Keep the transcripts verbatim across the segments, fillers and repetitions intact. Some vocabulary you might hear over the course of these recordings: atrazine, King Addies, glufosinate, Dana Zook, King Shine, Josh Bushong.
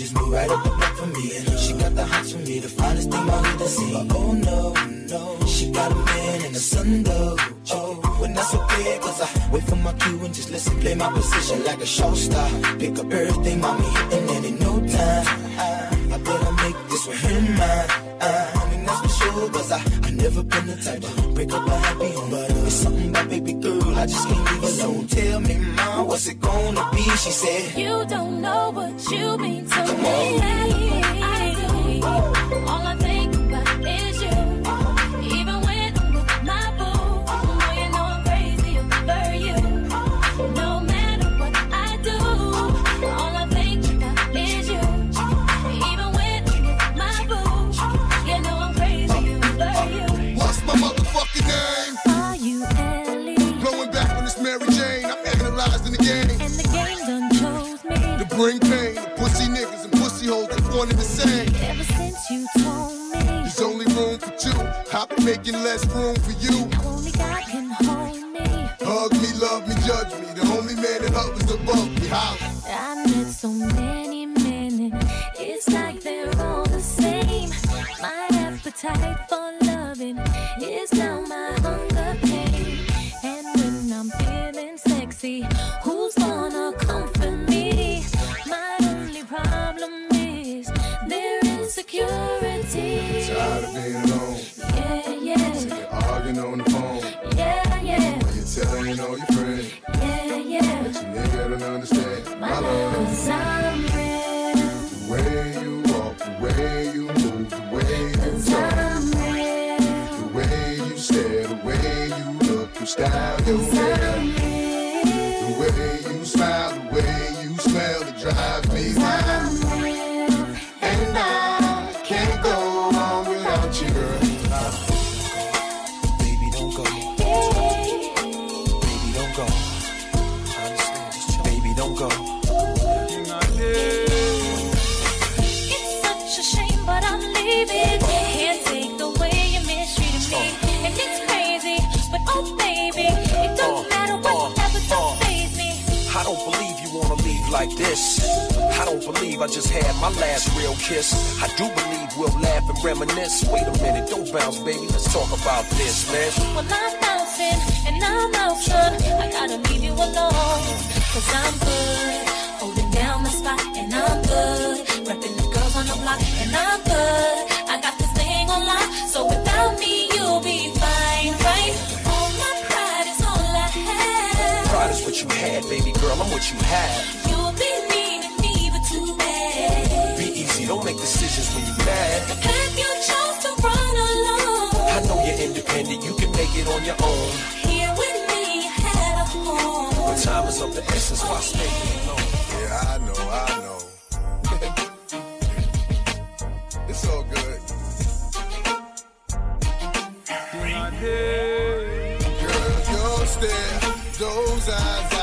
just moved right up the block for me. And she got the hots for me, the finest thing I've ever seen. But oh no, no, she got a man in the sun though. Oh, and that's okay, cause I wait for my cue and just listen, play my position like a show star. Pick up everything, mommy, and then in no time, I, I better make this with him mine. I mean, that's for sure, cause I, I never been the type to break up a happy home. But it's something about baby girl, I just can't leave alone. Don't tell me, mom, what's it gonna be? She said, you don't know what you mean to Come me. I do. All I think about is you. Bring pain to pussy niggas and pussy hoes that's one and the same. Ever since you told me there's only room for two, I've been making less room for you. Now only God can hold me. Hug me, love me, judge me. The only man that hovers above me. Holla. I met so many men, and it's like they're all the same. My appetite for loving is now my hunger pain. And when I'm feeling sexy, who's gonna comfort me? Security. Tired of being alone. Yeah, yeah. So you're arguing on the phone. Yeah, yeah. When you're telling all your friends. Yeah, yeah. But you nigga don't understand my love. Cause I'm real. The way you walk, the way you move, the way you talk. I'm real. The way you stare, the way you look, your style, your hair. The way you smile, the way you smell, it drives me wild. I'm real. And I can't go on without you, girl. Baby, don't go. Baby, don't go. Baby, don't go. It's such a shame, but I'm leaving. Can't take the way you mistreated me. And it's crazy, but oh, baby, it don't matter what ever don't faze me. I don't believe you wanna leave like this. I don't believe I just had my last real kiss. I do believe we'll laugh and reminisce. Wait a minute, don't bounce, baby, let's talk about this, man. Well, I'm bouncing, and I'm out, son. I gotta leave you alone, cause I'm good. Holding down my spot, and I'm good. Repping the girls on the block, and I'm good. I got this thing on lock, so without me, you'll be fine, right? All my pride is all I have. Pride is what you had, baby girl, I'm what you have. You'll be don't make decisions when you're mad. Have you chose to run alone? I know you're independent, you can make it on your own. Here with me, you had a home. But time is of the essence, why stay alone? Yeah, I know, I know. It's all good. Girl, your stare, those eyes, I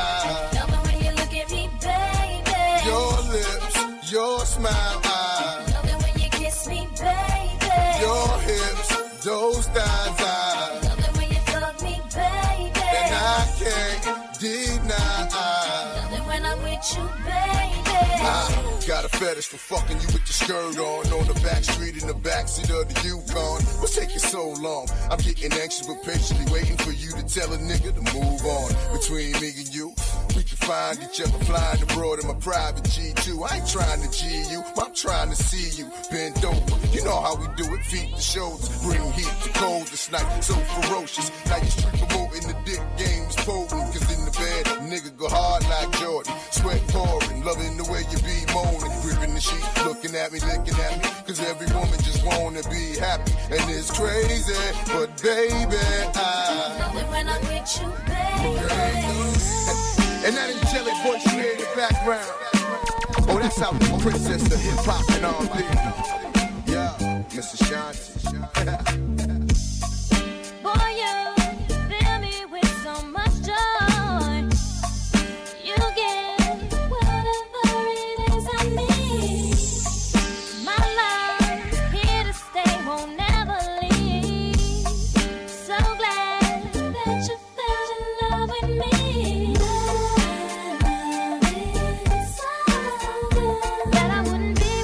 love it when you look at me, baby. Your lips, your smile. Those thighs, I love it when you fuck me, baby. And I can't deny. Love it when I'm with you, baby. I got a fetish for fucking you with your skirt on. On the back street in the backseat of the Yukon. What's taking so long? I'm getting anxious but patiently waiting for you to tell a nigga to move on. Between me and you, we can find each other flying abroad in my private G two. I ain't trying to G you, I'm trying to see you bend over. You know how we do it, feet to shoulders, bring heat to cold. This night so ferocious, now you street promoting the dick game is potent. Cause in the bed, nigga go hard like Jordan. Sweat pouring, loving the way you be moaning. Gripping the sheet, looking at me, licking at me. Cause every woman just wanna be happy. And it's crazy, but baby, I love it when I'm with you, baby. And that angelic voice you hear in the background. Oh, that's how the princess of hip hop and R and B. Yeah, Missus Shine. Boy, you fill me with so much joy. You get whatever it is I need. My love, here to stay, won't never leave. So glad that you fell in love with me. That I wouldn't be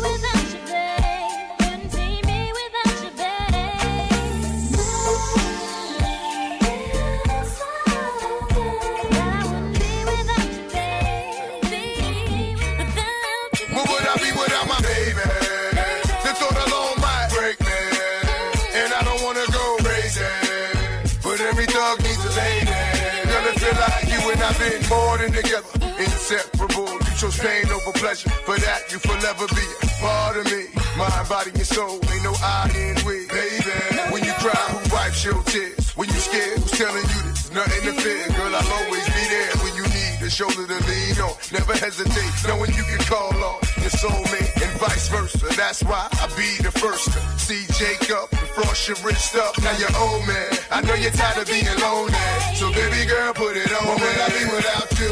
ain't more than together, inseparable. You chose pain over pleasure, for that you forever be a part of me. Mind, body, and soul, ain't no I in we, baby. When you cry, who wipes your tears? When you scared, who's telling you this? Nothing to fear, girl, I'll always be there. When you need a shoulder to lean on, never hesitate, knowing you can call on your soulmate and vice versa. That's why I be the first to see Jacob and frost your wrist up. Now you're old man, I know you're tired of being lonely, so baby girl, put it on. What would I be without you?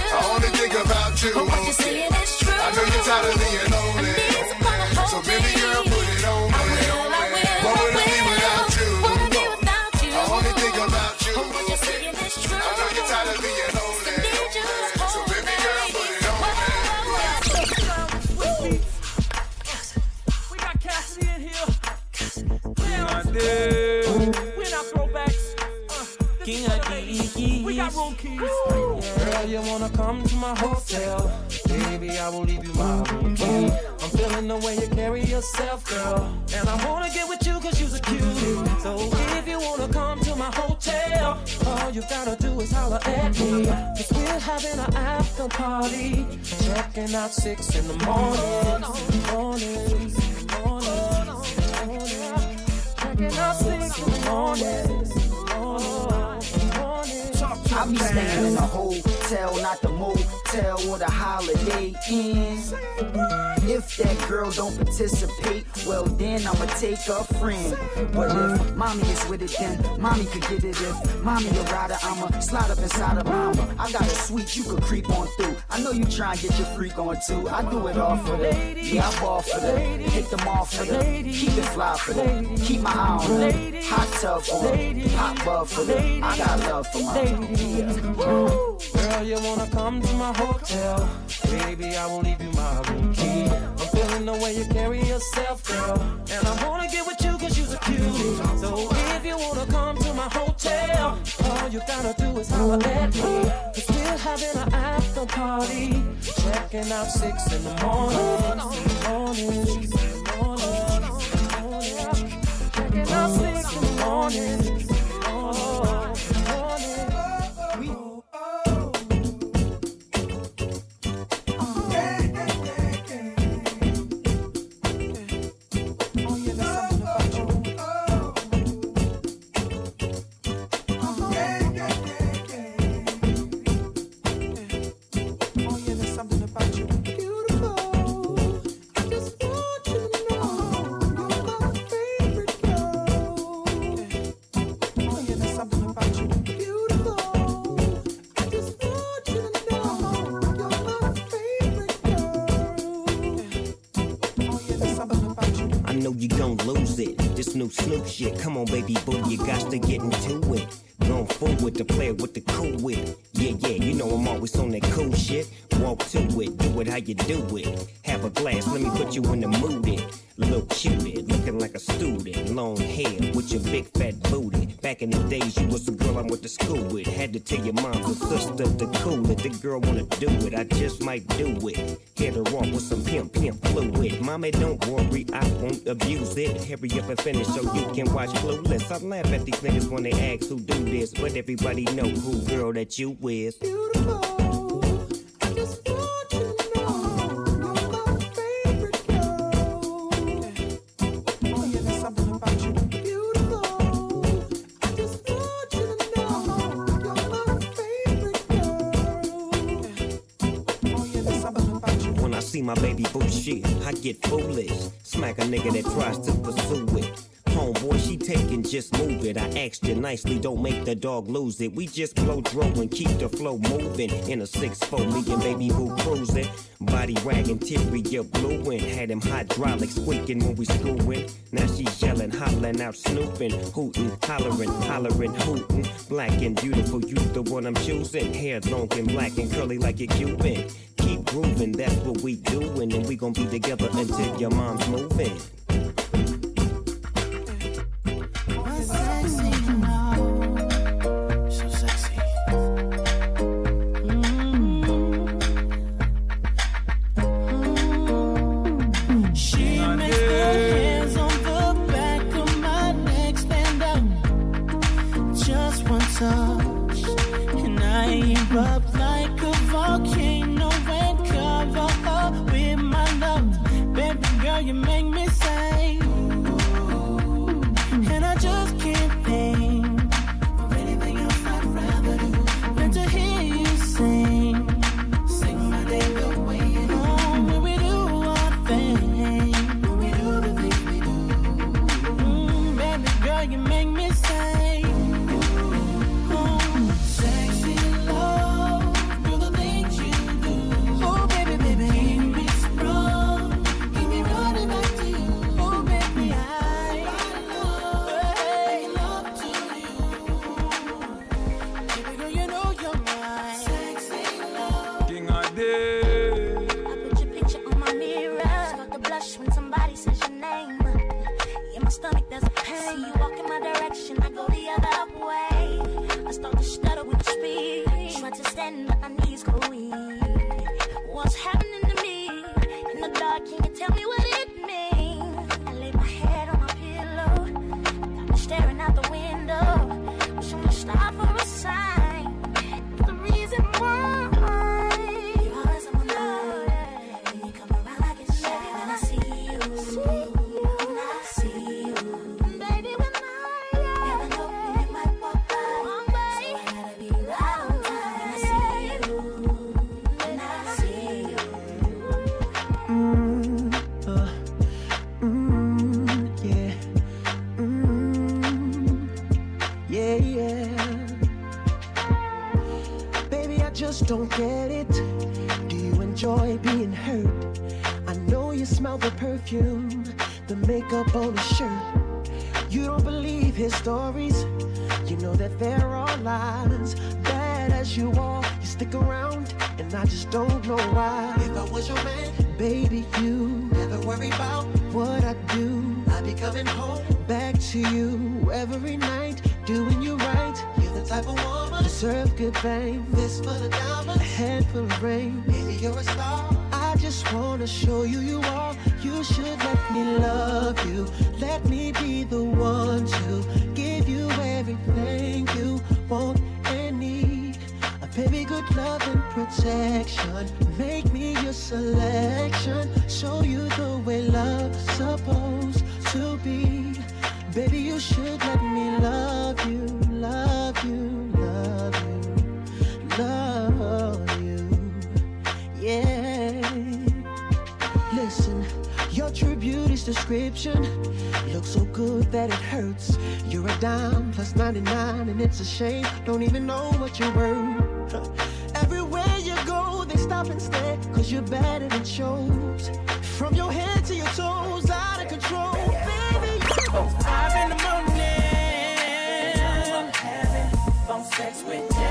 I only think about you. What you're saying is true. I know you're tired of being lonely, so baby girl, put it on. What would I be without you? I only think about you. What you're saying is true. I know you're tired of being lonely, so baby girl, put it on. We got Cassidy in here. We're not throwbacks. King Addies. We got room keys. Girl, you wanna come to my hotel? Baby, I will leave you my room key. I'm feeling the way you carry yourself, girl, and I wanna get with you cause you're so cute. So if you wanna come to my hotel, all you gotta do is holler at me, cause we're having an after party, checking out six in the morning. Mornings, mornings, mornings, checking out six in the morning. I be staying in a hotel, not the motel or the Holiday Inn. If that girl don't participate, well then I'ma take a friend. But if mommy is with it, then mommy could get it. If mommy a rider, I'ma slide up inside of mama. I got a suite you could creep on through. I know you try and get your freak on too. I do it all for them. Yeah, I ball for them. Hit them all for them. Keep it fly for them. Keep my eye on them. Hot tub for them. Hot bub for them. I got love for mine. Woo. Girl, you wanna come to my hotel? Baby, I will leave you my room key. I'm feeling the way you carry yourself, girl, and I wanna get with you cause you're so cute. So if you wanna come to my hotel, all you gotta do is holler at me, cause we're having an after party, checking out six in the morning. Morning, morning, morning, checking out six in the morning. Snoop shit, come on baby boo, you got to get into it. Going forward to play with the cool whip. Yeah, yeah, you know I'm always on that cool shit. Walk to it, do it how you do it. Have a glass, let me put you in the mood it. Little cutie, looking like a student. Long hair with your big fat booty. Back in the days, you was the girl I went to school with. Had to tell your mom and sister to cool it. The girl wanna do it, I just might do it. Hit her off with some pimp, pimp fluid. Mommy, don't worry, I won't abuse it. Hurry up and finish so you can watch Clueless. I laugh at these niggas when they ask who do this, but everybody know who girl that you is. Beautiful. My baby boo shit, I get foolish. Smack a nigga that tries to pursue it. Homeboy, she taking, just move it. I asked you nicely, don't make the dog lose it. We just blow throw and keep the flow moving. In a six four, me and baby boo cruising. Body ragging, interior blueing. Had him hydraulic squeaking when we screwing. Now she yelling, hollering out, snooping, hooting, hollering, hollering, hooting. Black and beautiful, you the one I'm choosing. Hair long and black and curly like a Cuban. Keep grooving, that's what we doing, and we gon' be together until your mom's moving. day. I put your picture on my mirror. Start to blush when somebody says your name. In my stomach there's a pain. See you walk in my direction, I go the other way. I start to stutter with speed. Try to stand, but my knees go weak. What's happening to me? In the dark, can you tell me what it means? I lay my head on my pillow. Got me staring out the window. Wishing the star for a sign. Don't get it. Do you enjoy being hurt? I know you smell the perfume, the makeup on his shirt. You don't believe his stories. You know that there are lies. Bad as you are, you stick around, and I just don't know why. If I was your man, baby, you never worry about what I do. I'd be coming home back to you every night, doing you right. The type of woman deserve good fame. Fist full of diamonds, a head full of rain. Baby, you're a star. I just wanna show you you are. You should let me love you. Let me be the one to give you everything you want and need. Baby, good love and protection. Make me your selection. Show you the way love's supposed to be. Baby, you should let me love you, love you, love you, love you, yeah. Listen, your true beauty's description looks so good that it hurts. You're a dime plus ninety-nine and it's a shame, don't even know what you're worth. Everywhere you go, they stop and stare, cause you're better than shows. From your head to your toes, out of control, baby. Five in the morning, I'm having phone sex with you.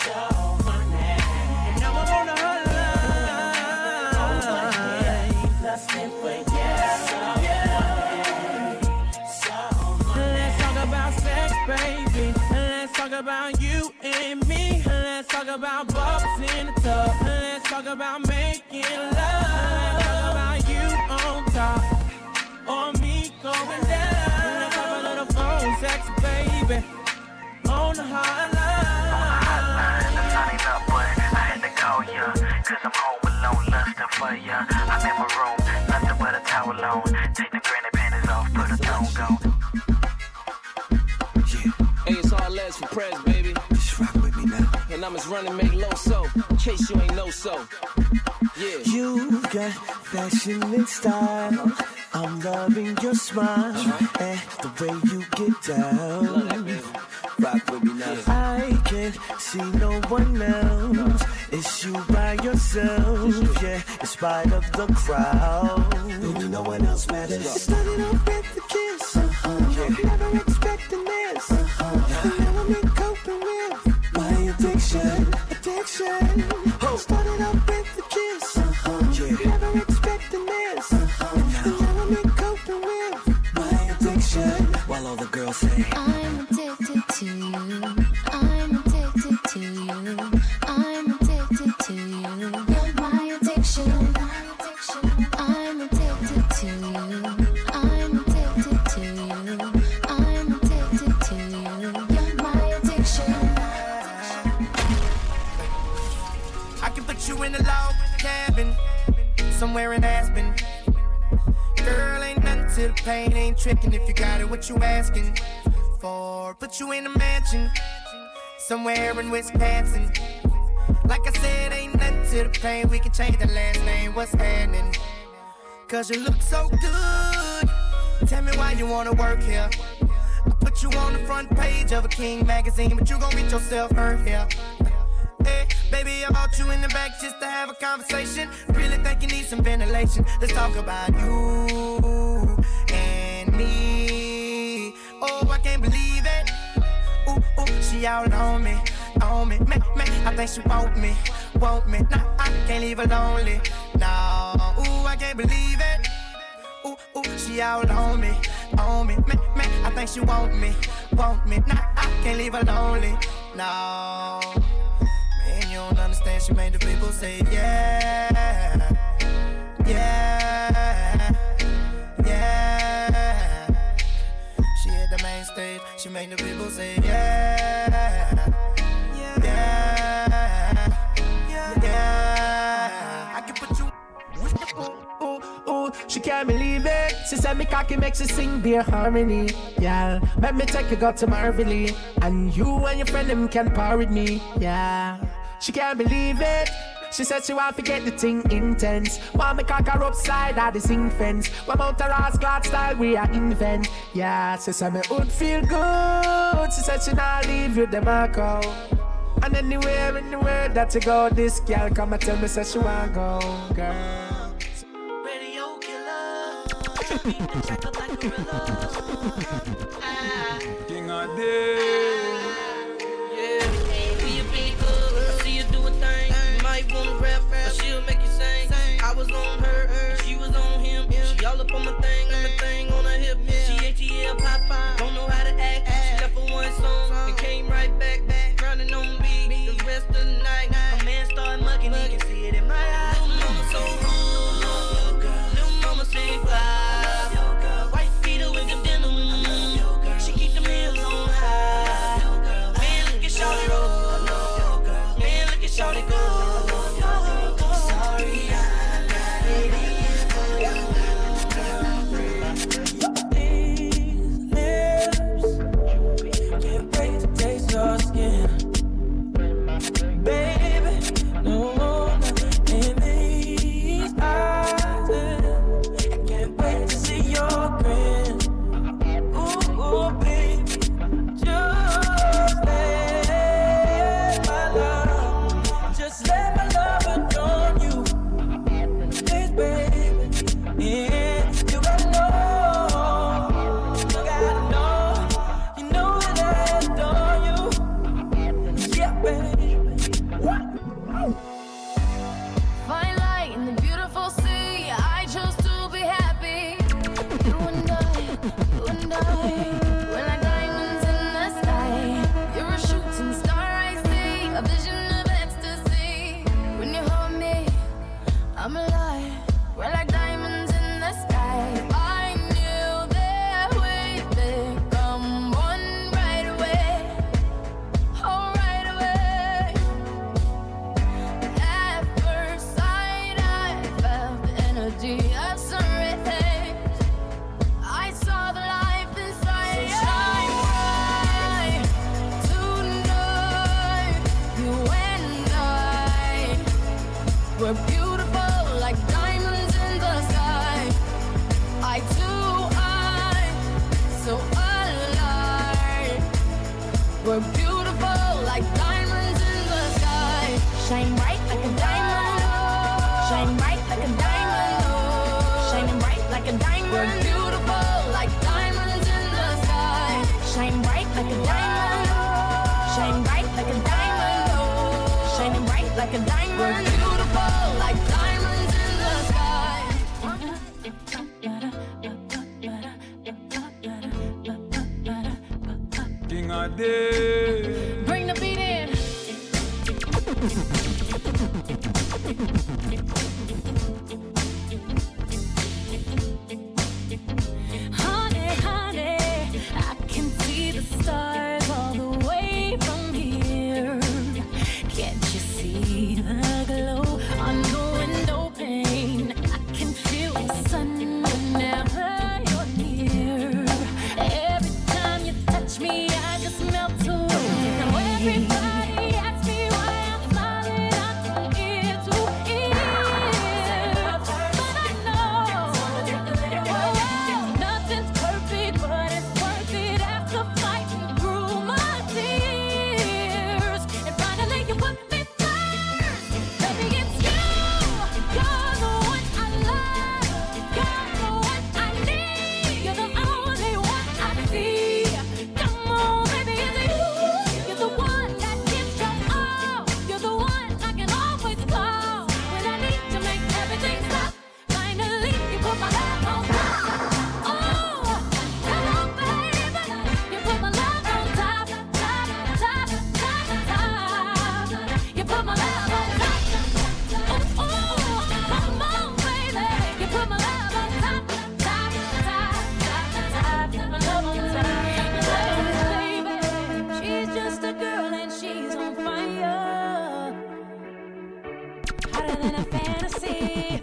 Show my name, and now I'm on the hotline. Oh, plus me with you. Let's talk about sex, baby. Let's talk about you and me. Let's talk about bubbles in the tub. Let's talk about making love. Let's talk about you on top. Or me going down. Let's have a little phone sex, baby. On the hotline. I'm not enough, but I had to call ya. Cause I'm home alone, lusting for ya. I'm in my room, nothing but a towel on. Take the granny panties off, put a tongue on. Yeah. Hey, it's all ass for press, baby. Just rock with me now. And I'm as running mate low, so in case you ain't know so. Yeah. You've got fashion and style. I'm loving your smile, right, and the way you get down. Rock with me now. I can't see no one else. No. It's you by yourself, yeah, in spite of the crowd. Baby, no one else matters. Started off with the kiss. Uh-huh. Yeah. Never expecting this. Uh-huh. And now I'm in coping with my addiction. Addiction. Oh. Started off with the kiss. Uh-huh. Yeah. Never expecting this. Uh-huh. While all the girls say, I'm addicted to you, I'm addicted to you, I'm addicted to you, you're my addiction, I'm addicted to you, I'm addicted to you, I'm addicted to you, you're my addiction. I can put you in a log cabin, somewhere in Aspen. The pain ain't tricking if you got it, what you asking for? Put you in a mansion somewhere in Wisconsin. Like I said, ain't nothing to the pain. We can change the last name, what's happening? Cause you look so good. Tell me why you wanna work here. I put you on the front page of a King magazine, but you gon' get yourself hurt here. Hey, baby, I bought you in the back just to have a conversation. Really think you need some ventilation. Let's talk about you and me. Oh, I can't believe it. Ooh, ooh, she all on me, on me. Man, man, I think she want me, want me. Nah, I can't leave her lonely. Nah, ooh, I can't believe it. Ooh, ooh, she out on me, on me. Man, man, I think she want me, want me. Nah, I can't leave her lonely. Nah, man, you don't understand. She made the people say yeah, yeah, yeah. She hit the main stage. She made the people say yeah. She can't believe it. She said me cocky makes you sing beer harmony. Yeah, let me take you go to Marvely, and you and your friend them can par with me. Yeah, she can't believe it. She said she want to get the thing intense. Want me cock her upside at the sink fence. One out her ass glad style we are invent. Yeah, she said me would feel good. She said she not leave you the Marco. And anywhere in the world that you go, this girl come and tell me say she want go, girl. King Addies. Yeah, see you play good, I see you do a thing. You might wanna rap, but she'll make you sing. I was on her, and she was on him. She all up on my thing, and my thing on her hip. She A T L Popeye, don't know how to act. She left for one song and came right back, grinding on me the rest of the night. My man started mugging, he can see it in my eyes. Little mama so cool, little mama say fly. Me, I just melt away. Now everybody asks me why I'm smiling. hotter than a fantasy,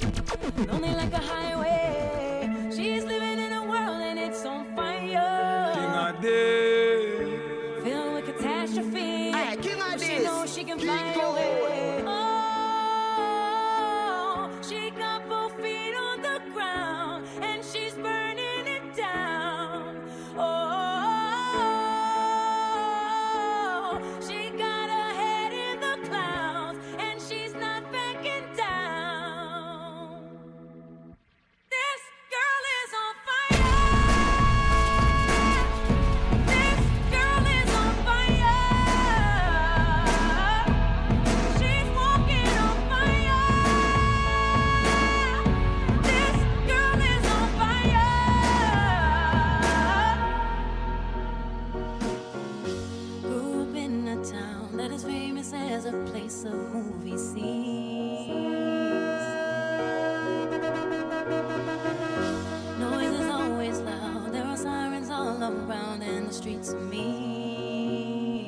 lonely like a highway. She's living in a world and it's on fire. King Addies, filled with catastrophe. Aye, King Addies. She knows she can King fly go. away. Oh, she got both feet on the ground and she's burning it down. Oh. As a place of movie scenes, noise is always loud. There are sirens all around, and the streets are mean.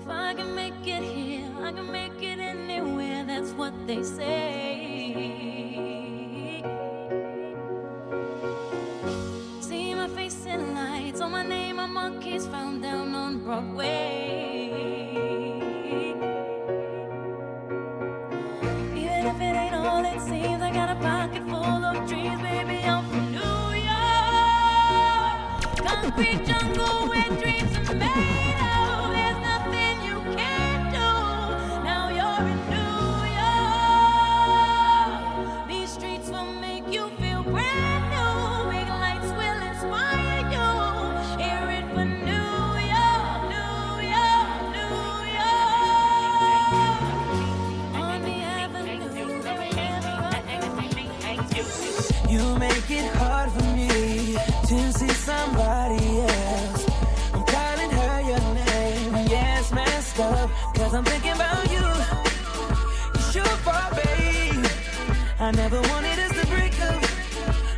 If I can make it here, I can make it anywhere. That's what they say. See my face in lights, on my name, my monkeys found down on Broadway. Even if it ain't all it seems, I got a pocket full of dreams. Baby, I'm from New York, concrete jungle where dreams are made of. There's nothing you can't do. Now you're in New York. These streets will make you feel brand new. Big lights will inspire you. Hear it for new. You make it hard for me to see somebody else. I'm calling her your name. Yeah, it's messed up, 'cause I'm thinking about you. It's your fault, babe. I never wanted us to break up.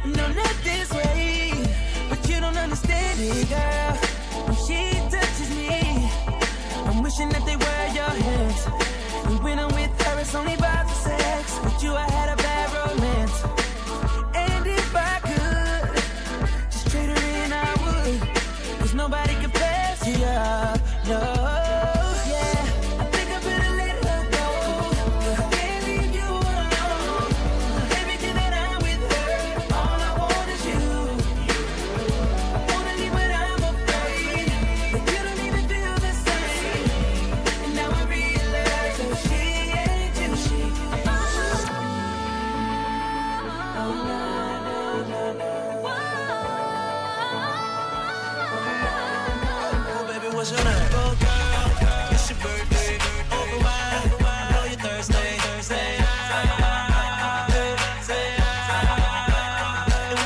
No, not this way. But you don't understand it, girl. When she touches me, I'm wishing that they were your hands. And when I'm with her, it's only about the sex. With you, I had a bad romance. Nobody can pass you up, no, yeah. I think I better let her go, 'cause I can't leave you alone. Everything that I'm with her, all I want is you. I wanna leave, but I'm afraid that you don't even feel the same. And now I realize that she ain't you, she ain't you. Oh, no, no, no, no, no. What's your name? Oh, girl, it's your birthday. Over wine, I know you're thirsty. Thursday, and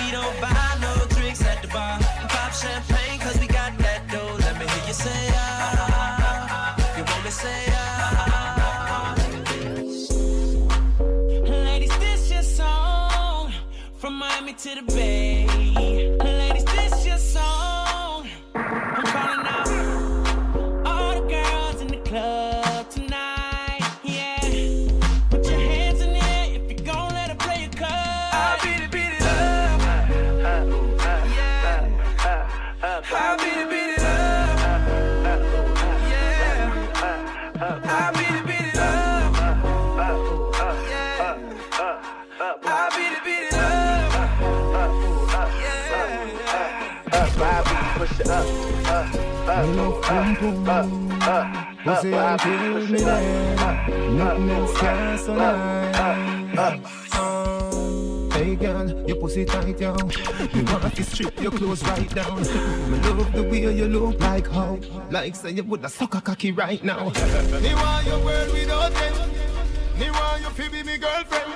we don't buy no drinks at the bar. We pop champagne 'cause we got that dough. Let me hear you say ah. You want me say ah? Ladies, this your song, from Miami to the Bay. Ladies, this your song. I'm calling out. Club tonight, yeah. Put your hands in there if you're gon' let her play your card. I'll beat it, beat it up. Yeah. I'll beat it, beat it up. Yeah. I'll beat it, beat it up. Yeah. I'll beat it, beat it up. Yeah. I'll beat it, push it up. Up, up, up. You say I'm killing me there. Nothing else can survive. Hey girl, your pussy tight down. You want to strip your clothes right down. Me love the way you look like how. Like say you woulda suck a cocky right now. Me want your world without end. Me want you to be me girlfriend.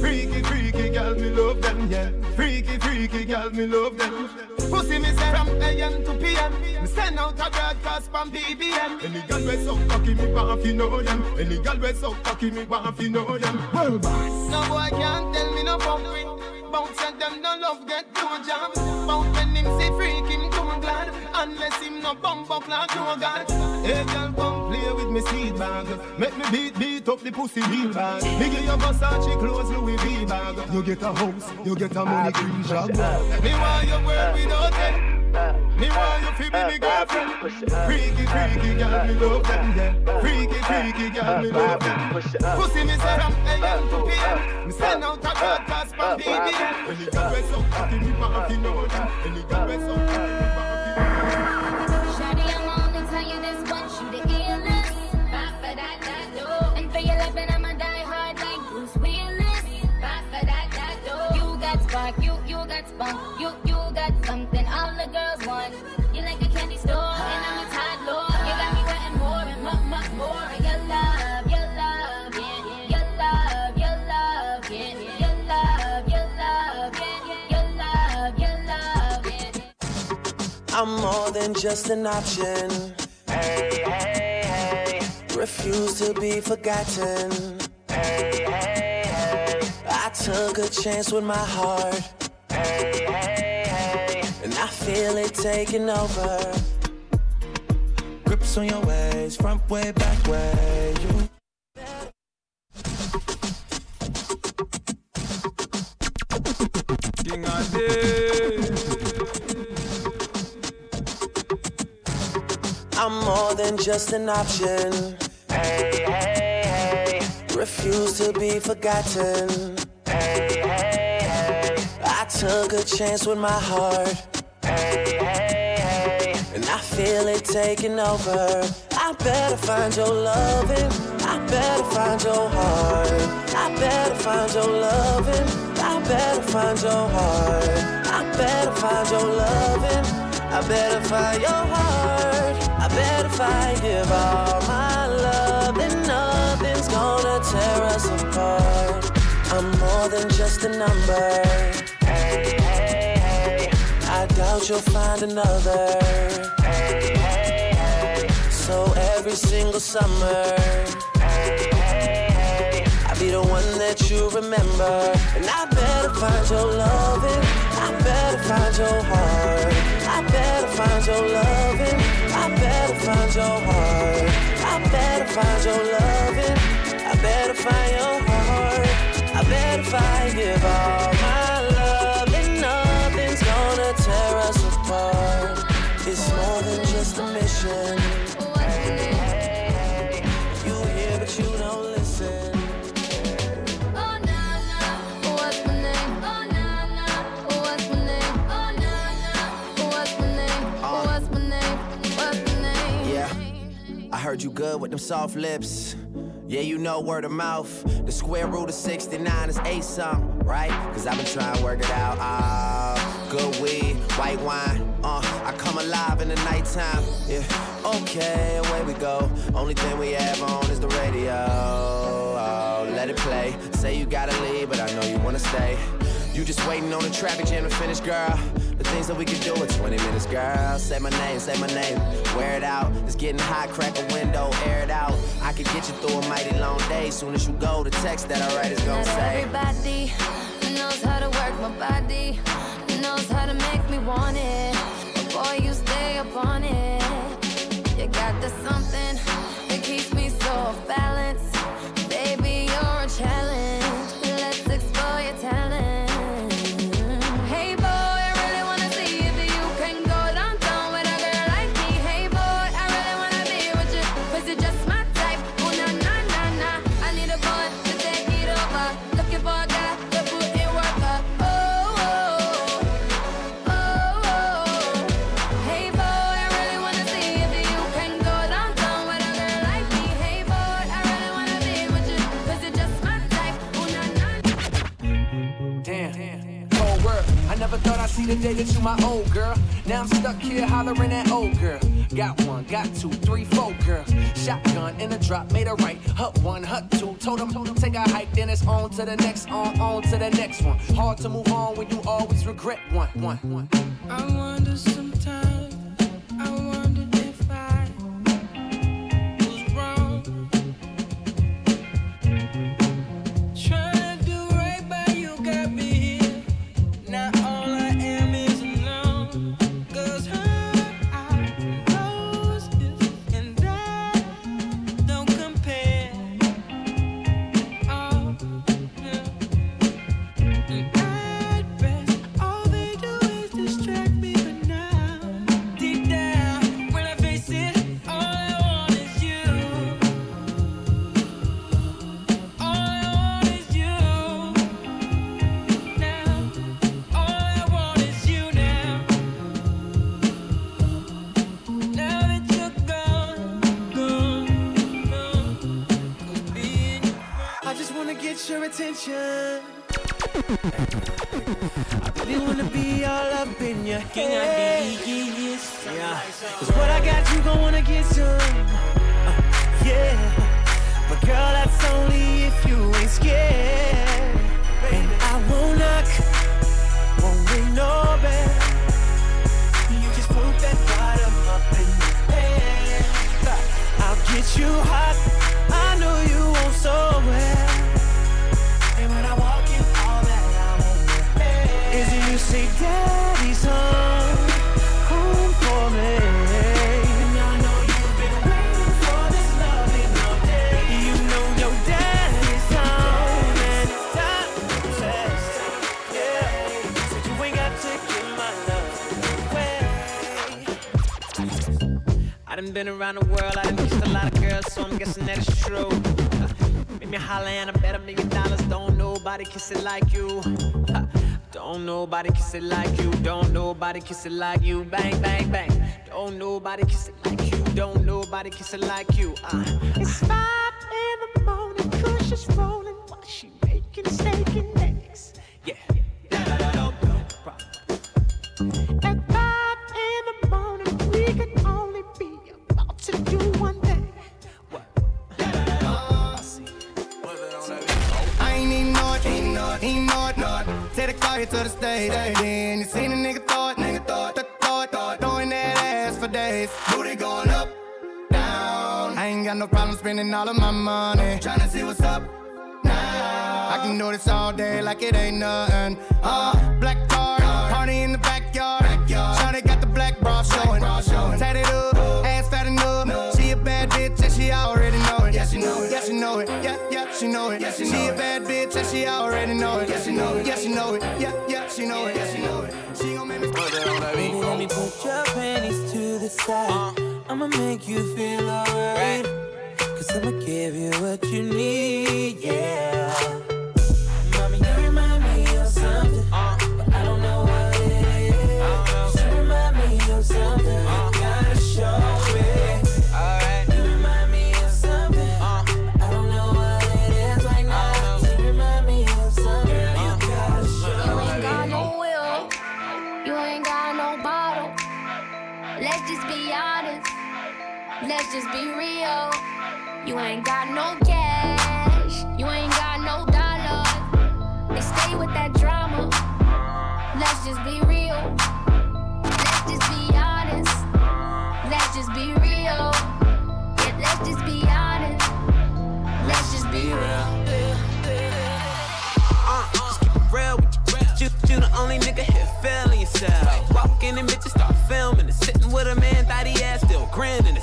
Freaky, freaky girl, me love them, yeah. Freaky, freaky girl, me love them. Pussy me say from A M to P M. Me send out a broadcast from B B M. Any girl we so cocky, me want fi know them. Any girl we so cocky, me want fi know them. World boss. No boy can't tell me no fuck with. Bounce at them, no love, get no job. Bounce when him say freak, him too glad. unless him no bump up like no god. Hey girl, come play with me seed bag. Make me beat, beat up the pussy real bad. Me give your Versace clothes, Louis V bag. You get a house, you get a money green job. Me want you work without it. Me want you fi be me girlfriend. Freaky, freaky girl, me love them, yeah. Freaky, freaky girl, me love them. Pussy me say from A M to P M. Me send out a broadcast from B B M. When you got west up, I think you want to know them. When you got west up, I think you want to know them. Shawty, I'm only tell you this once, you the illest. Back for that, that dope. And for your love, and I'ma die hard like Bruce Willis. Back for that, that dope. You got spark, you, you got spunk, you, you got something. All the girls want. You like a candy store, and I'm a toddler. You got me wanting more and much, much more. Your love, your love, yeah, your love, your love, yeah, your love, your love, yeah, your love, your love, yeah. I'm more than just an option. Hey, hey, hey. Refuse to be forgotten. Hey, hey, hey. I took a chance with my heart. Hey, hey. I feel it taking over. Grips on your ways, front way, back way. You... King Addies. I'm more than just an option. Hey, hey, hey. Refuse to be forgotten. Hey, hey, hey. I took a chance with my heart. Hey, hey, hey. And I feel it taking over. I better find your loving. I better find your heart. I better find your loving. I better find your heart. I better find your loving. I better find your heart. I better find give all my love, and nothing's gonna tear us apart. I'm more than just a number. Hey, hey. I doubt you'll find another. Hey, hey, hey. So every single summer, hey, hey, hey. I'll be the one that you remember. And I better find your loving. I better find your heart. I better find your loving. I better find your heart. I better find your loving. I better find your heart. I better find give all my love. Tear us apart. It's more than just a mission. Hey, hey, hey. You hear but you don't listen. Oh na na, what's my name? Oh na na, what's my name? Oh na na, what's my name? What's my name? What's my name? Yeah, I heard you good with them soft lips. Yeah, you know word of mouth. The square root of sixty-nine is eight something, right? Cause I've been trying to work it out. Ah. Good weed, white wine, uh, I come alive in the nighttime, yeah, okay, away we go, only thing we have on is the radio, oh, let it play, say you gotta leave, but I know you wanna stay, you just waiting on the traffic jam to finish, girl, the things that we can do in twenty minutes, girl, say my name, say my name, wear it out, it's getting hot, crack a window, air it out, I can get you through a mighty long day, soon as you go, the text that I write is gonna say, everybody knows how to work my body, knows how to make me want it. But boy, you stay up on it. You got the something that keeps me so off balance. Baby, you're a challenge. Let's explore your talent. Hey boy, I really wanna see if you can go down down with a girl like me. Hey boy, I really wanna be with you, cause you're just my type. Oh na na na na, I need a boy to take it over. Looking for a guy to put in work up. Oh. Never thought I'd see the day that you my old girl. Now I'm stuck here hollering at old girl. Got one, got two, three, four girls. Shotgun in a drop, made a right. Hut one, hut two, told them, told them take a hike. Then it's on to the next, on, on to the next one. Hard to move on when you always regret one, one, one. I wonder sometimes, I wonder if I was wrong. Trying to do right by you got me here. Now all I am is alone, cause her, I attention. I really wanna be all up in your head. Yeah, 'cause what I got you gon' wanna get some. Uh, yeah, but girl, that's only if you ain't scared. And I won't knock, won't ring no bell. You just put that bottom up in your head. I'll get you hot. I know you won't so well. And when I walk in, all that I want is if you say, "Daddy's home, home for me." And I know you've been waiting for this loving all day. You know your daddy's home and time obsessed. Yeah, so you ain't got to give my love away. I done been around the world, I done kissed a lot of girls, so I'm guessing that it's true. Make me holler and I bet a million dollars. Don't nobody kiss it like you. Don't nobody kiss it like you. Don't nobody kiss it like you. Bang, bang, bang. Don't nobody kiss it like you. Don't nobody kiss it like you. Uh, it's five in the morning, cushions rolling while she making steak and eggs. Yeah. No problem. At five in the morning, we can only be about to do one thing. He not not take the car here to the stage. Then you seen a nigga thought, nigga thought, the thought, thought, throwing that ass for days. Booty going up, down. I ain't got no problem spending all of my money. Tryna see what's up now. I can do this all day like it ain't nothing. Uh, black card, party in the backyard. backyard. Shawty got the black bra showing. showing. Tatted up, oh. Ass fat enough. No. She a bad bitch and she already know it. Yeah, she know it. Yeah, she know it. Yeah. She know it. Yeah, she, she know a it. Bad bitch and she already know it. Yeah, she know it. Yeah, she know it. Yeah, yeah, she know it. Yeah, she know it. She gon' make me put that on that beat. Let me put your panties to the side. Uh. I'ma make you feel alright. Cause I'ma give you what you need. Yeah. Mommy, you remind me of something. Uh. But I don't know what it is. I don't know. You remind me of something. Uh. Gotta show it. Alright. Let's just be real. You ain't got no cash. You ain't got no dollar. They stay with that drama. Let's just be real. Let's just be honest. Let's just be real. Yeah, let's just be honest. Let's just be real. Uh, skipping real with you. You, you the only nigga here feeling yourself. Walk in and bitches start filming and sitting with a man, thotty ass still grinning.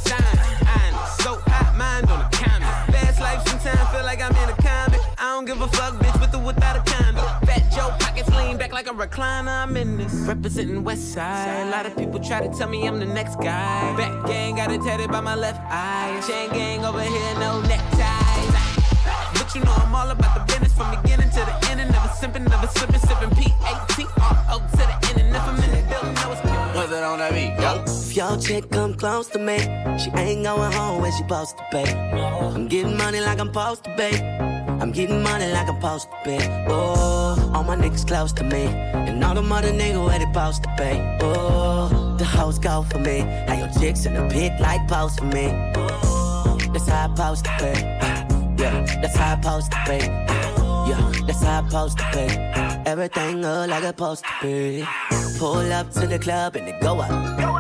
Recliner, I'm in this. Representing West Side. A lot of people try to tell me I'm the next guy. Back gang got it tatted by my left eye. Chain gang over here, no neckties. But you know I'm all about the business from beginning to the end. And never simping, never slipping, sipping P A T R O to the end. And if I'm in the building, I was pure. Was it on that beat, yo? If your chick come close to me, she ain't going home where she supposed to be. I'm getting money like I'm supposed to be. I'm getting money like I'm supposed to be. Oh, all my niggas close to me, and all the mother niggas where they supposed to be. Oh, the hoes go for me. Now your chicks in the pit like post for me. Oh, that's how I supposed to be. Uh, yeah, that's how I supposed to be. Uh, yeah, that's how I supposed to be. Uh, everything up like I supposed to be. Pull up to the club and it go up.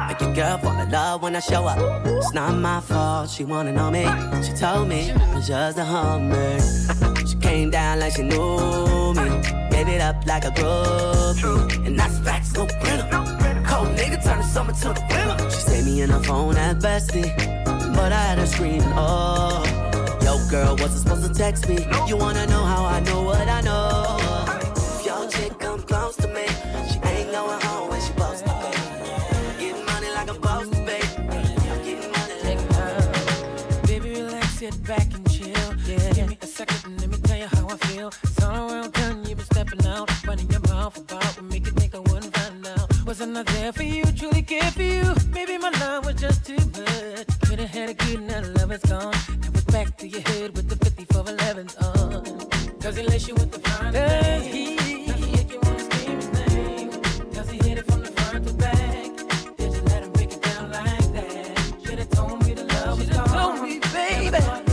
Make your girl fall in love when I show up. It's not my fault, she wanna know me. She told me I'm just a hummer. Came down like she knew me. Gave it up like a groupie. And that's facts, no printer. Cold nigga turn the summer to the winter. She saved me in her phone at bestie, but I had her screaming, oh. Yo girl, wasn't supposed to text me. You wanna know how I know what I know. If your chick come close to me, she ain't going home when she supposed to be. Getting money like I'm supposed to be. I'm getting money like I'm supposed to be. Baby, relax, sit back and chill. Yeah. Give me a second and let me how I feel. Sorry, well done, you've been stepping out. Running your mouth about what make you think I wouldn't find out. Wasn't I there for you, truly care for you? Maybe my love was just too much. Could have had a kid, now love is gone. Now with back to your head with the fifty for elevens on. Cause he lace you with the fine things. He, does he make you wanna scream his name? Does he hit it from the front to back? Did you let him break it down like that? Should've told me the love was gone. Should've told me, baby. Right,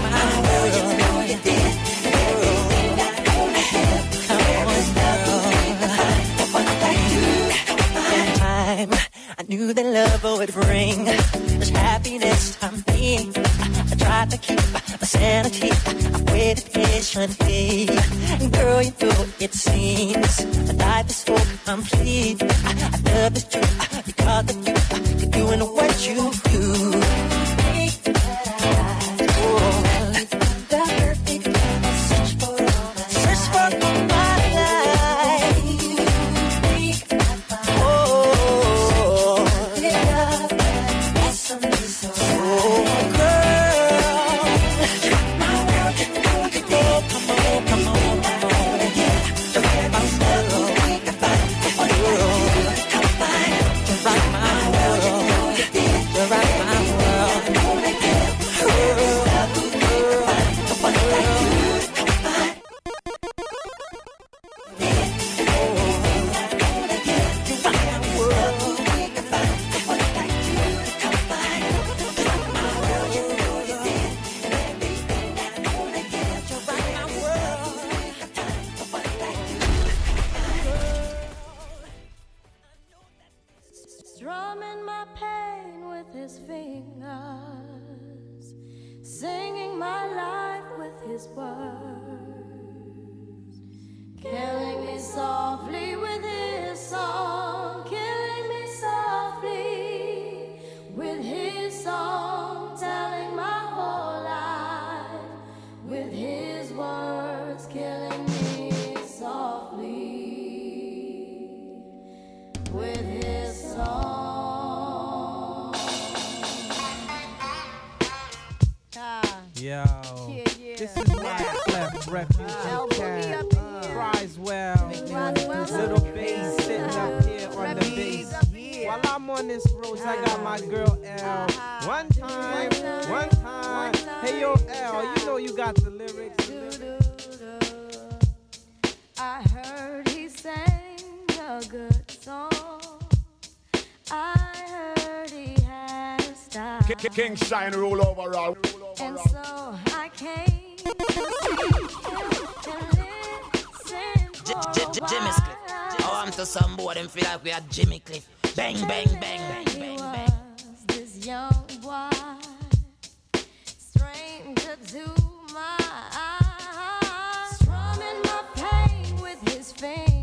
my world, you're right, my world. my life with his words, killing me softly with his song, killing me softly with his song, telling my whole life with his words, killing me softly with his song. Yo, yeah, yeah. This is Last Left Refuge uh, Cat, Criswell, Little Bass sitting up here on the bass. While I'm on this road, I got my girl L. One time, one time, hey yo L, you know you got the lyrics. I heard he sang a good song. I heard he had a style. King Shine roll over all. And so I came to see him and listen for a while. Oh, I'm to some boy, them feel like we are Jimmy Cliff. Bang, bang, bang, bang, bang, bang. This young boy, stranger to my eyes, strumming my pain with his fingers.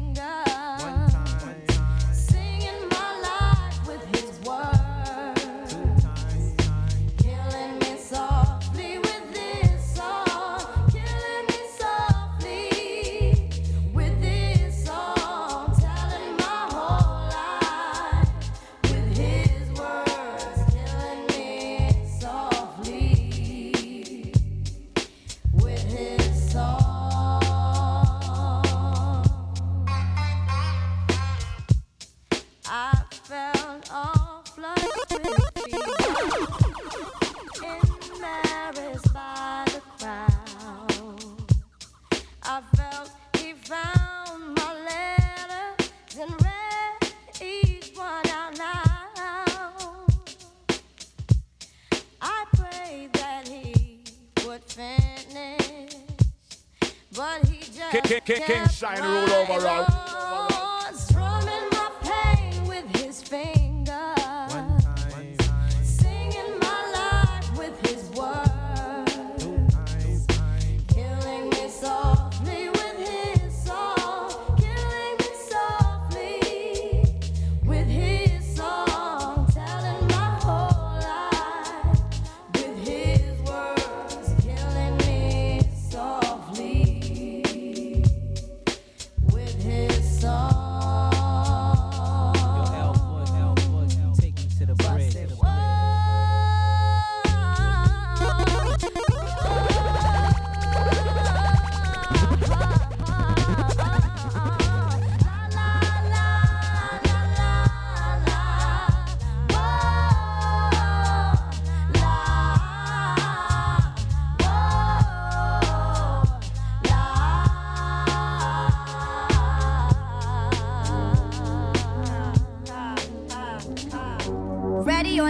King Shine rule over all.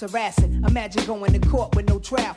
Harassing. Imagine going to court with no trial.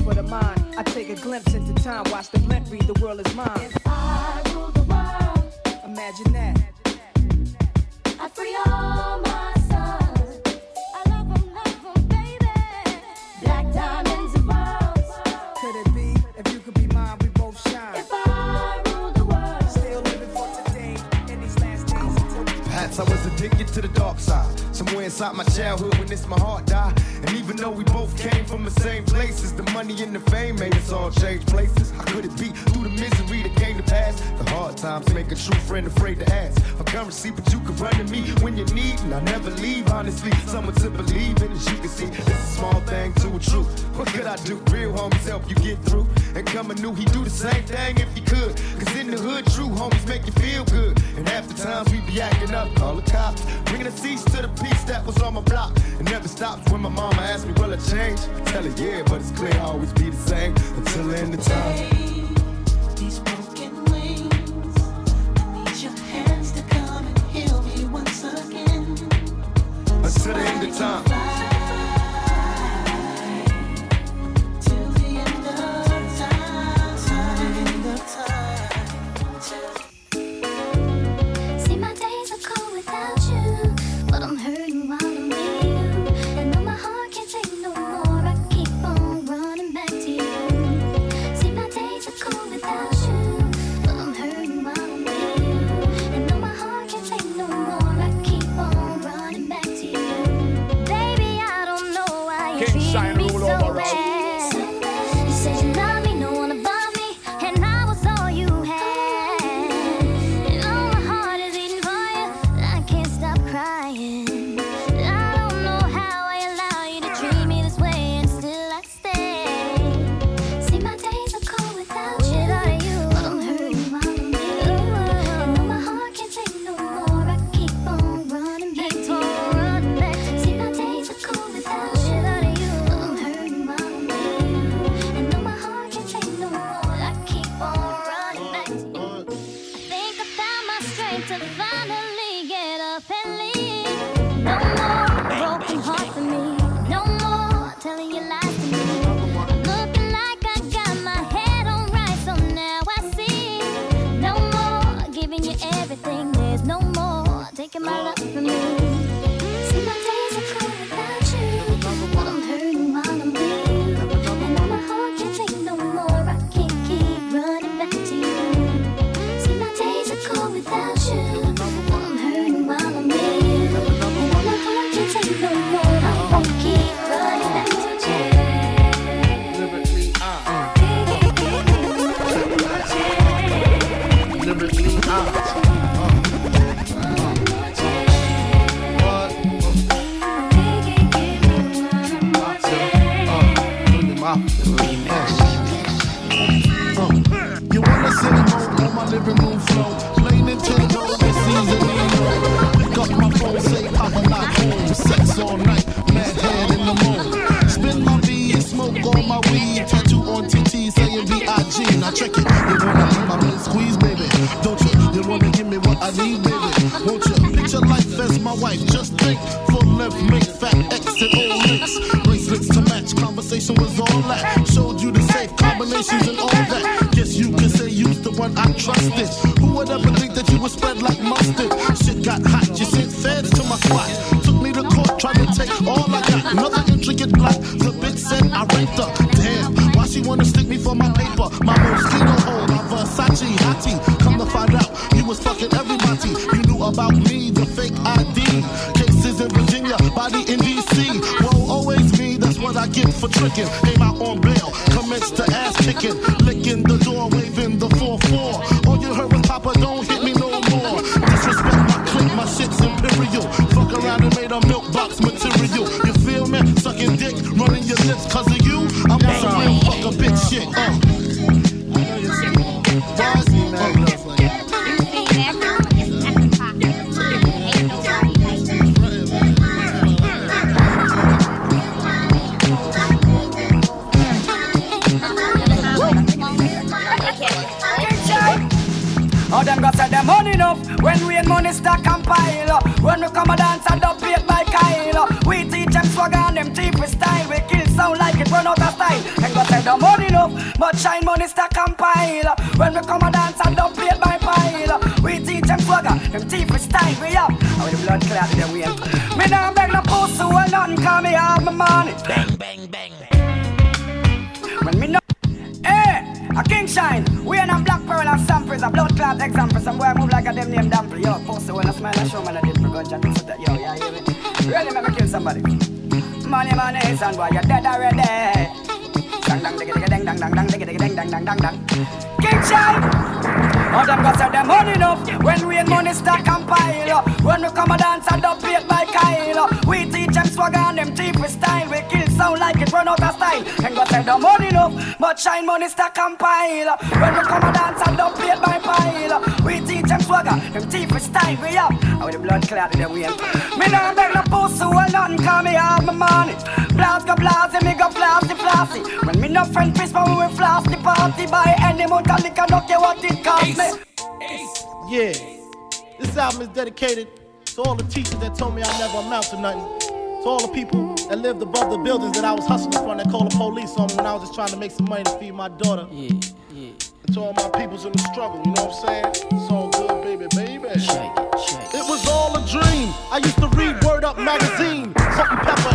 for the mind. I take a glimpse into time. Watch the blimp read. The world is mine. If I rule the world. Imagine that. I free all my sons. I love them, love them, baby. Black diamonds and pearls. Could it be? If you could be mine, we both shine. If I rule the world. Still living for today. relapse. I was addicted to the dark side. Somewhere inside my childhood when this my heart died. And even though we both came from the same places, the money and the fame made us all change places. How could it be? Through the misery that came to pass, the hard times make a true friend afraid to ask for currency, but you can run to me when you need, and I never leave, honestly. Someone to believe in, as you can see, it's a small thing to a truth. What could I do? Real homies help you get through. And coming new, he do the same thing if he could. Cause in the hood, true homies make you feel good. And half the times we be acting up, call the cops. Bringing a cease to the peace that was on my block. It never stops when my mama asks me, will I change? I tell her, yeah, but it's clear I'll always be the same until the end of time. These broken wings, I need your hands to come and heal me once again. Until the end of time. Example, somewhere I move like a damn name damn play. Yo, post when I smile, I show man a dip. go chat to that. Yo, yeah, hear me? Really make me kill somebody. Money, money, son boy, you're dead already. Dang dang dang dang dang dang dang dang dang dang dang dang. King Shine. All them got sell them money enough. When we and money start compile. When we come a dance and up beat by Kyle. We teach them swagger and them cheap with style. We kill sound like it run out of style. Them got sell them money enough, but Shine money start compile. When we come a dance and up beat by pile. We teach them swagger, them cheap with style. We up and with the blood clot in them way. Me nah beg no pussy or nothing 'cause me have my money. Blast go blast, me go flashy flashy. When me no friend face, but we flash the party by any more than liquor. No care what it costs me. Ace. Yeah, this album is dedicated to all the teachers that told me I never amount to nothing. To all the people that lived above the buildings that I was hustling from that called the police on me when I was just trying to make some money to feed my daughter. Yeah, yeah. And to all my peoples in the struggle, you know what I'm saying? It's all good, baby, baby. Shake it, shake it. It was all a dream. I used to read Word Up magazine. Salt and pepper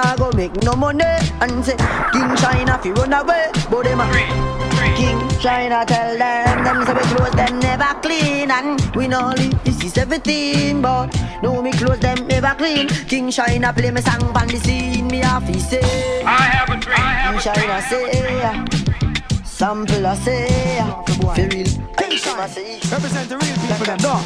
Nah go make no money and say King China fi run away, but them King China tell them them say we clothes them never clean and we know this is seventeen, but no me clothes them never clean. King China play me song on the scene, me have to say. I have a dream. King China say, sample I say, for real. King China represent the real people that know.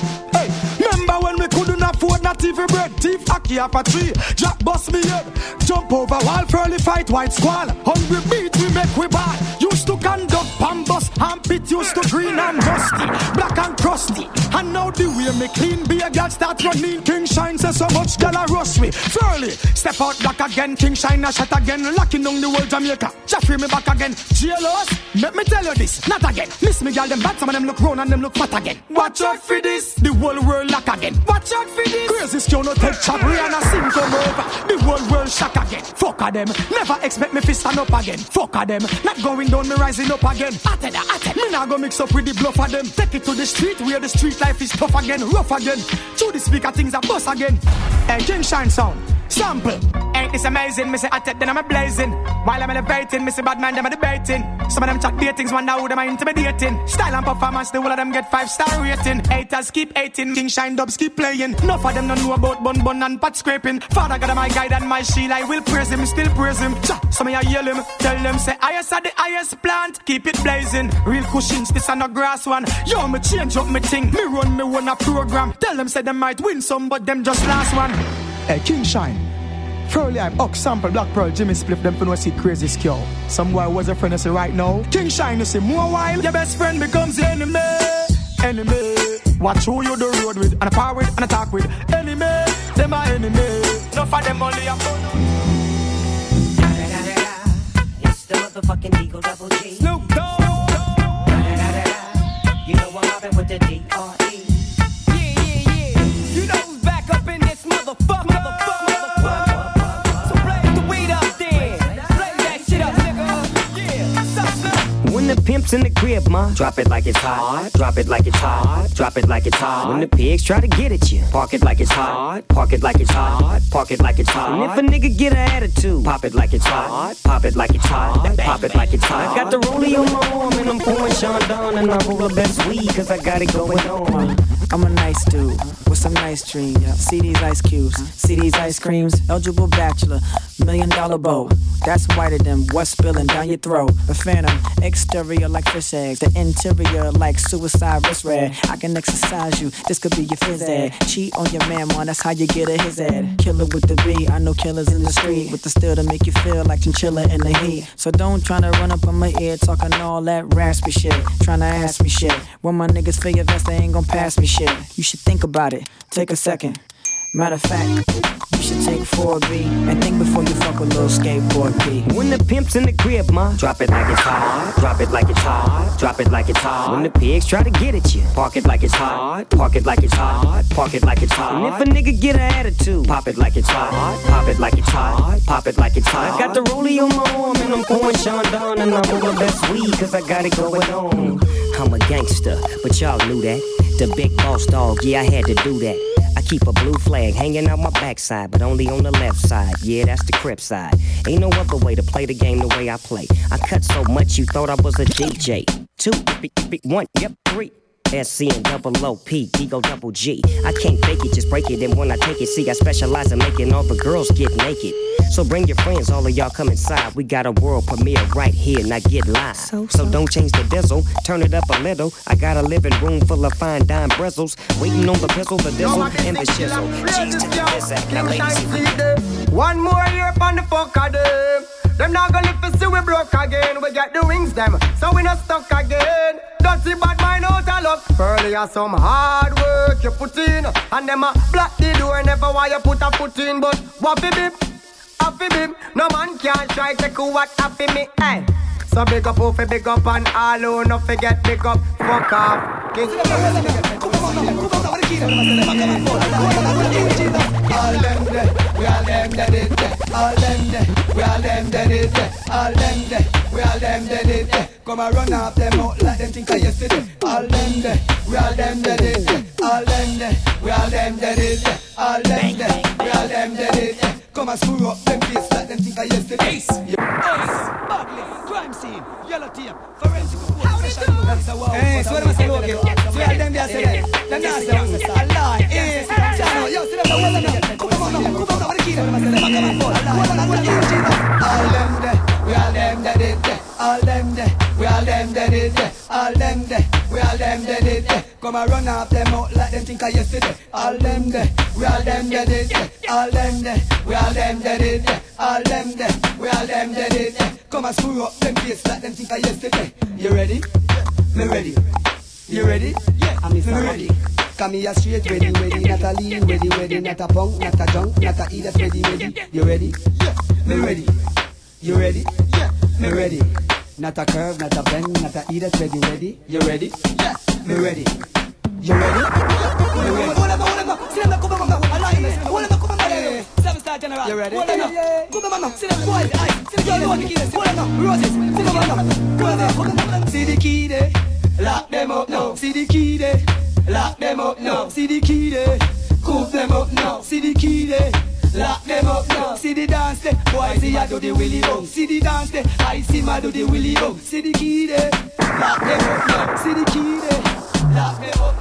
Remember when we couldn't afford not even bread, thief hockey up a tree, jack bust me head, jump over wall, fairly fight white squall, hungry beat we make we bad, used to conduct pambus, armpit used to green and dusty, black and crusty, and now the way me clean beer gal start running, King Shine says so much gal a rush me, fairly step out back again, King Shine a shot again, locking down the world Jamaica, Jeffrey me back again, jealous, let me tell you this, not again, miss me gal them bad, some of them look round and them look fat again, watch out for this, the whole world lock again. Watch out for this. Crazy scout no take chop. Rihanna sing come over. The whole world shock again. Fuck a them. Never expect me to stand up again. Fuck a them. Not going down, me rising up again. I tell ya, I tell ya. Me nah go mix up with the bluff of them. Take it to the street where the street life is tough again, rough again. Through the speaker things are bust again. Hey, King Shine sound. Sample. Ain't this amazing? Me say I take them I'm a blazing. While I'm elevating, me say bad man them a debating. Some of them chat datings, wonder who them are intimidating. Style and performance, the whole of them get five star rating. Haters keep hating, King Shine dubs keep playing. Enough of them don't know about bun bun and pot scraping. Father God, my guide and my shield, I will praise him, still praise him. Cha, some of you yell him, tell them say highest are the highest plant, keep it blazing. Real cushions, this and no grass one. Yo, me change up me thing, me run me one a program. Tell them say them might win some, but them just last one. Hey, King Shine. Fairly I'm Ox Sample, Black Pearl, Jimmy Spliff, them finna see crazy skill. Some boy was a friend I say right now. King Shine, you see more while your best friend becomes the enemy. Enemy. Watch who you the road with, and a power with, and a talk with. Enemy, them are enemy. Enough of them only a phone. It's the motherfucking Eagle Double G. Snoop Dogg. You know I'm hopping with the D R E. Yeah, yeah, yeah. You know who's back up in this motherfucker. When the pimp's in the crib, ma, drop it like it's hot. Drop it like it's hot. Drop it like it's hot. When the pigs try to get at you, park it like it's hot. Park it like it's hot. Park it like it's hot. And if a nigga get an attitude, pop it like it's hot. Pop it like it's hot. Pop it like it's hot. I got the rollie on my arm and I'm pouring Sean Don and I roll the best weed cause I got it going on. I'm a nice dude with some nice dreams. See these ice cubes, see these ice creams. Eligible bachelor, million dollar bow. That's whiter than what's spilling down your throat. A phantom, exterior like fish eggs, the interior like suicide wrist red. I can exercise you, this could be your phys ed. Cheat on your man, man, that's how you get a his ed. Killer with the B, I know killers in the street with the steel to make you feel like chinchilla in the heat. So don't try to run up on my ear talking all that raspy shit, trying to ask me shit. When my niggas feel your vest, they ain't gon' pass me shit. You should think about it, take a second. Matter of fact, you should take four B and think before you fuck a little skateboard B. When the pimp's in the crib, ma, drop it like it's hot. Drop it like it's hot. Drop it like it's hot. When the pigs try to get at you, park it like it's hot. Park it like it's hot. Park it like it's hot. And if a nigga get an attitude, pop it like it's hot. Pop it like it's hot. Pop it like it's hot. I got the rollie on my arm and I'm pouring Sean Don and I'm over best weed cause I got it going on. I'm a gangster, but y'all knew that. The big boss dog, yeah, I had to do that. I keep a blue flag hanging out my backside, but only on the left side. Yeah, that's the crib side. Ain't no other way to play the game the way I play. I cut so much you thought I was a D J. Two, b- b- one, yep, three. S C and double O P, Ego double G. I can't fake it, just break it. And when I take it, see, I specialize in making all the girls get naked. So bring your friends, all of y'all come inside. We got a world premiere right here, now get live. So, so. so don't change the diesel, turn it up a little. I got a living room full of fine dime bristles. Waiting on the pistol, the diesel, and the shizzle. Cheese to the dessert, now ladies. One more year upon the fuck of them. Them not gonna live for see we broke again. We got the wings, them, so we not stuck again. Don't see bad mind out of luck. Earlier some hard work you put in, and them a block the door never why you put a foot in. But waffy bip, happy bip, no man can try to take what happy me. Hey. So big up, oofy, big up, and all who no forget big up. Fuck off, King. All them there, we all them that is there. All them there, we all them that is there. All them there, we all them that is there. Come and run off them out like them think I yesterday. All them there, we all them that is there. All them there, we all them that is there. All them there, we all them that is there. Come and screw up them face like them think I yesterday. Ace, Ace, crime scene, yellow team, forensic report. How did you? Hey, so what am I saying? So all them there say that. Them there say a lie. Ace, Chano, yo, see them there wasn't there. Come on, come on, come on, what is it? What am I saying? Back and forth, what am I saying? All them there, we all them that is there. All them there, we all them that is there. All them there, we all them that is there. Come and run off them out like them think I yesterday. All them there, we all them that is there. All them there, we all them that is there. All them there, we all them that is there. Come and screw up them face like them think I yesterday. You ready? Me ready. You ready? Yeah, I'm ready. Come here straight, ready, ready, not a lean, ready, ready, not a punk, not a junk, not a idiot, ready, ready. You ready? Yeah, me ready. You ready? Yeah, me ready. Not a curve, not a bend, not a idiot, ready, ready. You ready? Yeah, me ready. You ready? You ready? See the key there, lock them up now. See the key there, lock them up now. See the key there, coop them up now. See the key there, lock them up now. See the dance there, boy see I do the willy bong. See the dance there, I see my do the willy bong. See the key there, lock them up now. See the key there, lock them up now.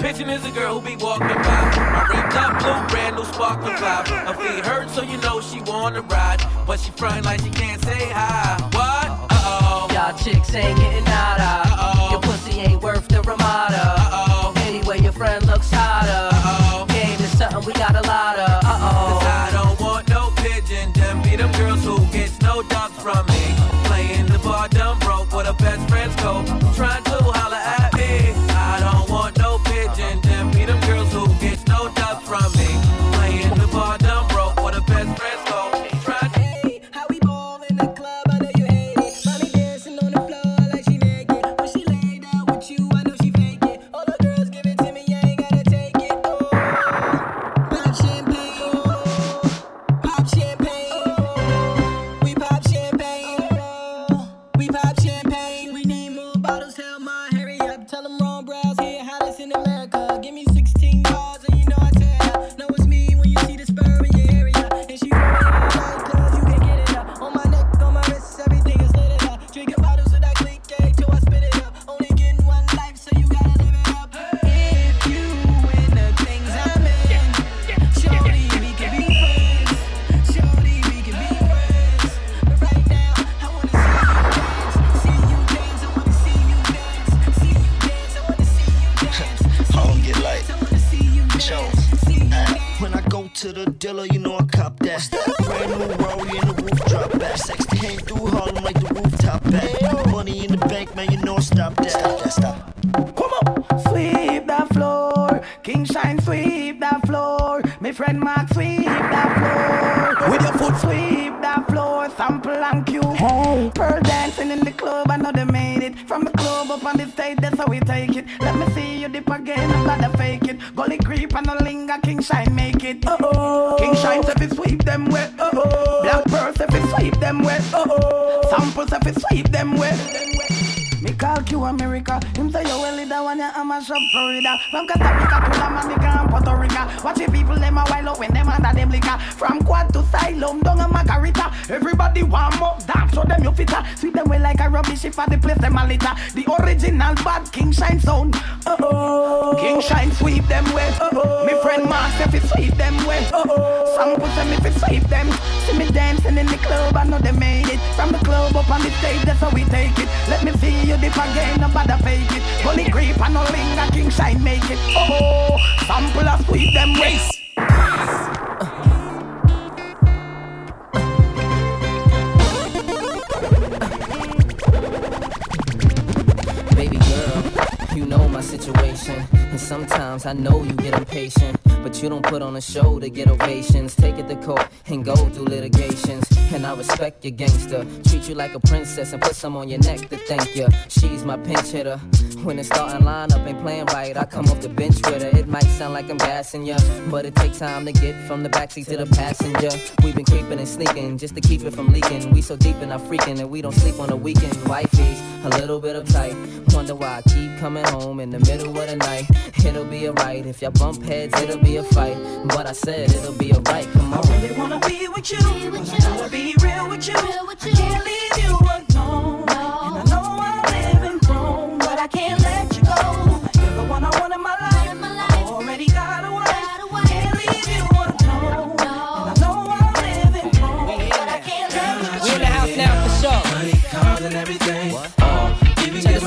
Pigeon is a girl who be walking by. Green cup, blue, brand new sparkling vibe. Her feet hurt, so you know she wanna ride, but she frontin' like she can't say hi. What? Uh-oh. Y'all chicks ain't getting nada. Uh-oh. Your pussy ain't worth the Ramada. Uh-oh. Anyway, your friend looks hotter. Uh-oh. Game is something we got a lot of. Uh-oh. 'Cause I don't want no pigeon. Them be them girls who gets no dumps from me. Playing the bar dumb broke with her best friends go. Trying to holler at me. I don't want no pigeon. Them be them girls who gets no dubs from me. Playing the bar dumb broke with her best friends go. Trying to hey, how we ball in the club, I know you hate it. Mommy dancing on the floor like she naked. When she laid out with you, I know she fake it. All the girls give it to me, I ain't gotta take it. Oh, pop champagne, oh, pop champagne, oh, we pop champagne, oh, we pop champagne. We need more bottles, hell my hurry up, tell them wrong brows here, hottest in America. Give me sixteen bars and you know I tell her. Know it's me when you see the sperm in your area. And she rubbing it up like clothes, you can get it up. On my neck, on my wrists, everything is lit up. Drinking bottles of that clique till I spit it up. Only getting one life, so you gotta live it up. If you in the things I'm in, surely we can be friends. Surely we can be friends. But right now, I wanna see you dance. I wanna see you dance. See you dance, I wanna see you dance. I don't get like Jones. When I go to the dealer, you know I cop that. Brand new Rory in the roof drop back. Sex came through Harlem like the rooftop back. Money in the bank, man, you know I stop that. Stop that, stop. Come on, sweep that floor. King Shine, sweep that floor. My friend Mark, sweep that floor. With your foot, sweep that floor. Sample and cue. Hey. Pearl dancing in the club, I know they made it. From the club up on the stage, that's how we take it. Let me see you dip again, I'm gonna fake it. Gully creep and no linger, King Shine make it. Uh-oh. King Shine, if it sweep them wet. Uh-oh. Black pearls, if it sweep them wet. Uh-oh. Samples, if it sweep them wet. Me call Q America. Him say you well leader when you am a shop Florida. From Costa Rica to La Manica and Puerto Rico. Watch the people them a while up when them under them liquor. From Quad to Siloam, down a Margarita. Everybody warm up, dance, show them your fitter. Sweep them way like a rubbish if I the place them a litter. The original bad King Shine sound. Uh-oh. King Shine sweep them way. Uh-oh. Me friend Mark if it sweep them way. Uh-oh. Some push them if it sweep them. See me dancing in the club, I know they made it. From the club up on the stage, that's how we take it. Let me see you dip again, nobody fake it. Holy grape and no linger, King Shine make it. Oh, sample us with them waist. Uh, uh, uh. Baby girl, you know my situation. And sometimes I know you get impatient, but you don't put on a show to get ovations. Take it to court and go through litigations. And I respect your gangster. Treat you like a princess and put some on your neck to thank you. She's my pinch hitter. When the starting lineup ain't playing right, I come off the bench with her. It might sound like I'm gassing ya, but it takes time to get from the backseat to the passenger. We've been creeping and sneaking just to keep it from leaking. We so deep in our freaking that we don't sleep on the weekend. Wifey's a little bit uptight. Wonder why I keep coming home in the middle of the night. It'll be alright. If y'all bump heads, it'll be a fight. But I said it'll be alright. Come on. I really wanna be with you. Be with you. I wanna be real with you. Real with you. I can't leave you alone. No. And I know I live in Rome, but I can't let you go. You're the one I want in my life. In my life. I already got away. Got away. Can't leave you alone. No. And I know I live in Rome, yeah. But I can't let you go. We're in the house now for sure. Money, cars, and everything. What? Check this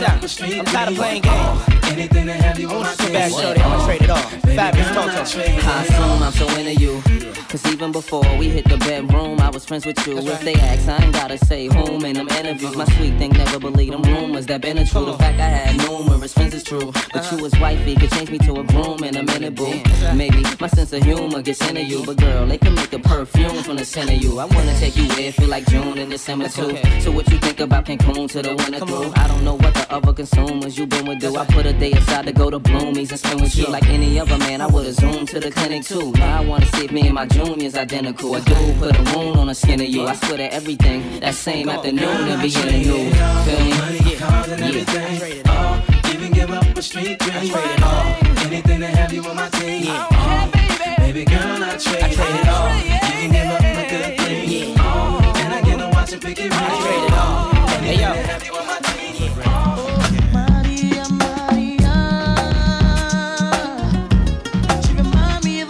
out. I'm tired of playing games. Anything that have you on a bad show, they I'ma trade it all. Fabulous photo. I assume I'm so into you. Cause even before we hit the bedroom, I was friends with you. If they ask, I ain't gotta say whom in them interviews. My sweet thing never believed them rumors that been a true. The fact I had numerous friends is true. But you as wifey could change me to a groom in a minute, boo. Maybe my sense of humor gets into you. But girl, they can make a perfume from the scent of you. I wanna take you where it feel like June and December too. So what you think about Cancun to the winter through? I don't know what the other consumers you been with do. I put a day aside to go to Bloomies and spend with you. Like any other man, I would've zoomed to the clinic too. Now I wanna see if me and my junior's identical. A dude put a wound on the skin of you. I swear to everything, that same afternoon and be in the new. Feel me? Money, cars, and everything. Oh, even give up a street dream. Oh, anything to have you on my team. Oh, baby girl, I trade it all. Even give up a good thing. Oh, and I get to watch and pick it right. Trade it all. Anything to have you on my team. Maria, Maria, she remind me of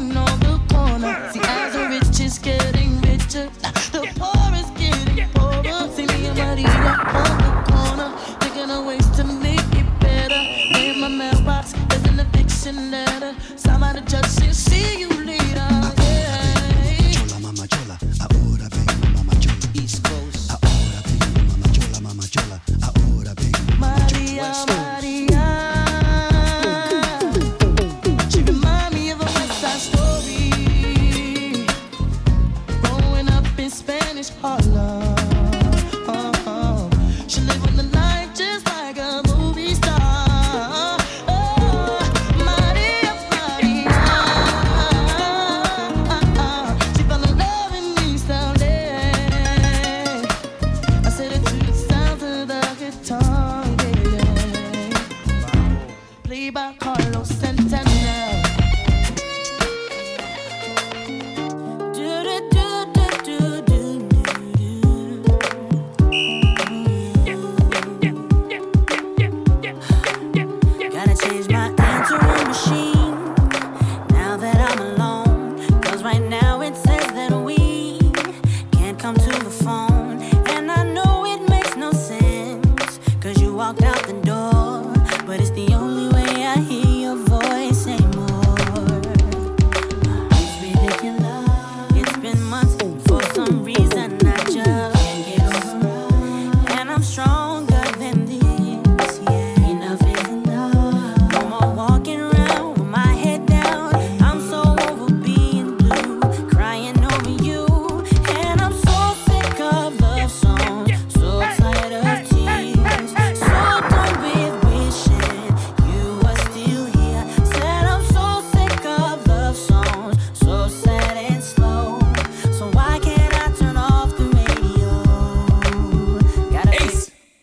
looking on the corner. See, as the rich is getting richer, the poor is getting poorer. See me and Maria on the corner, taking away.